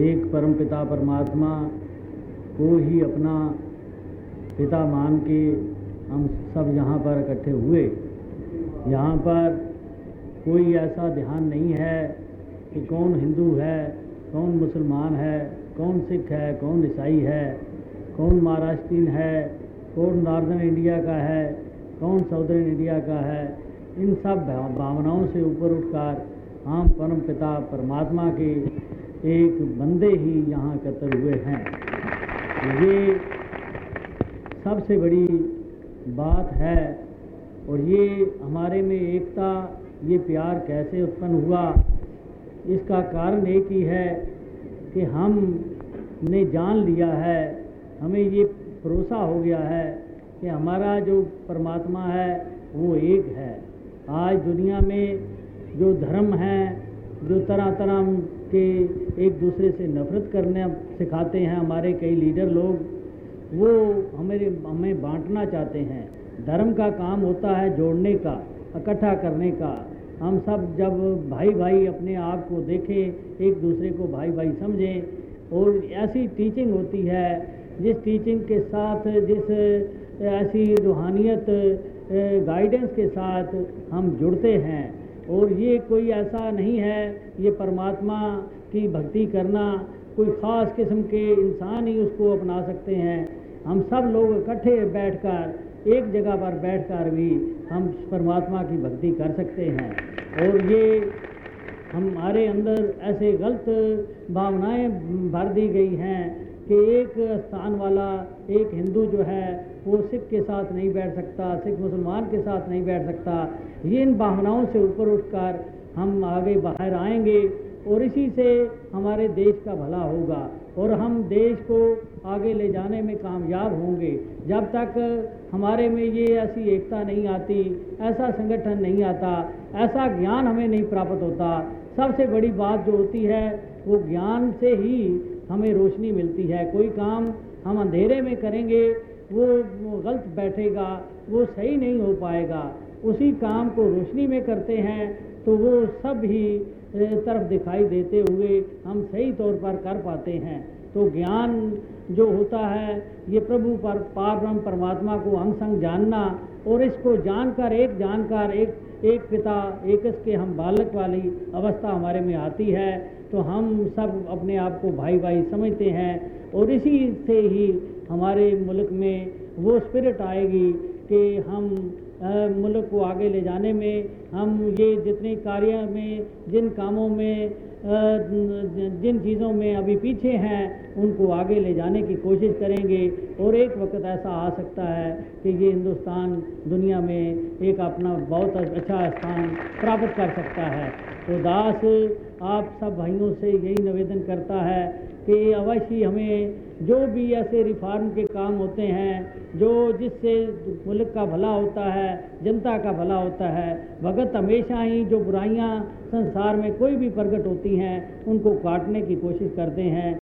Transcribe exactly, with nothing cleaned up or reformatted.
एक परमपिता परमात्मा को ही अपना पिता मान के हम सब यहाँ पर इकट्ठे हुए। यहाँ पर कोई ऐसा ध्यान नहीं है कि कौन हिंदू है, कौन मुसलमान है, कौन सिख है, कौन ईसाई है, कौन महाराष्ट्रीयन है, कौन नॉर्दर्न इंडिया का है, कौन साउदर्न इंडिया का है। इन सब भावनाओं से ऊपर उठकर हम परम पिता परमात्मा के एक बंदे ही यहाँ एकत्र हुए हैं। ये सबसे बड़ी बात है। और ये हमारे में एकता, ये प्यार कैसे उत्पन्न हुआ, इसका कारण एक ही है कि हमने जान लिया है, हमें ये भरोसा हो गया है कि हमारा जो परमात्मा है वो एक है। आज दुनिया में जो धर्म हैं, जो तरह तरह के एक दूसरे से नफरत करने सिखाते हैं हमारे कई लीडर लोग, वो हमारे हमें बांटना चाहते हैं। धर्म का काम होता है जोड़ने का, इकट्ठा करने का। हम सब जब भाई भाई अपने आप को देखें, एक दूसरे को भाई भाई समझें, और ऐसी टीचिंग होती है जिस टीचिंग के साथ, जिस ऐसी रूहानियत गाइडेंस के साथ हम जुड़ते हैं। और ये कोई ऐसा नहीं है, ये परमात्मा की भक्ति करना कोई ख़ास किस्म के इंसान ही उसको अपना सकते हैं। हम सब लोग इकट्ठे बैठकर, एक जगह पर बैठकर भी हम परमात्मा की भक्ति कर सकते हैं। और ये हमारे अंदर ऐसे गलत भावनाएं भर दी गई हैं कि एक स्थान वाला, एक हिंदू जो है वो सिख के साथ नहीं बैठ सकता, सिख मुसलमान के साथ नहीं बैठ सकता। ये इन भावनाओं से ऊपर उठकर हम आगे बाहर आएंगे और इसी से हमारे देश का भला होगा और हम देश को आगे ले जाने में कामयाब होंगे। जब तक हमारे में ये ऐसी एकता नहीं आती, ऐसा संगठन नहीं आता, ऐसा ज्ञान हमें नहीं प्राप्त होता। सबसे बड़ी बात जो होती है वो ज्ञान से ही हमें रोशनी मिलती है। कोई काम हम अंधेरे में करेंगे वो गलत बैठेगा, वो सही नहीं हो पाएगा। उसी काम को रोशनी में करते हैं तो वो सब ही तरफ दिखाई देते हुए हम सही तौर पर कर पाते हैं। तो ज्ञान जो होता है ये प्रभु पर पारब्रह्म परमात्मा को हम संग जानना और इसको जानकर एक जानकर एक एक पिता एक इसके हम बालक वाली अवस्था हमारे में आती है। तो हम सब अपने आप को भाई भाई समझते हैं और इसी से ही हमारे मुल्क में वो स्पिरिट आएगी कि हम मुल्क को आगे ले जाने में, हम ये जितने कार्य में, जिन कामों में, जिन चीज़ों में अभी पीछे हैं, उनको आगे ले जाने की कोशिश करेंगे। और एक वक्त ऐसा आ सकता है कि ये हिंदुस्तान दुनिया में एक अपना बहुत अच्छा स्थान प्राप्त कर सकता है। तो दास आप सब भाइयों से यही निवेदन करता है कि अवश्य हमें जो भी ऐसे रिफॉर्म के काम होते हैं, जो जिससे मुल्क का भला होता है, जनता का भला होता है, भगत हमेशा ही जो बुराइयां संसार में कोई भी प्रकट होती हैं उनको काटने की कोशिश करते हैं।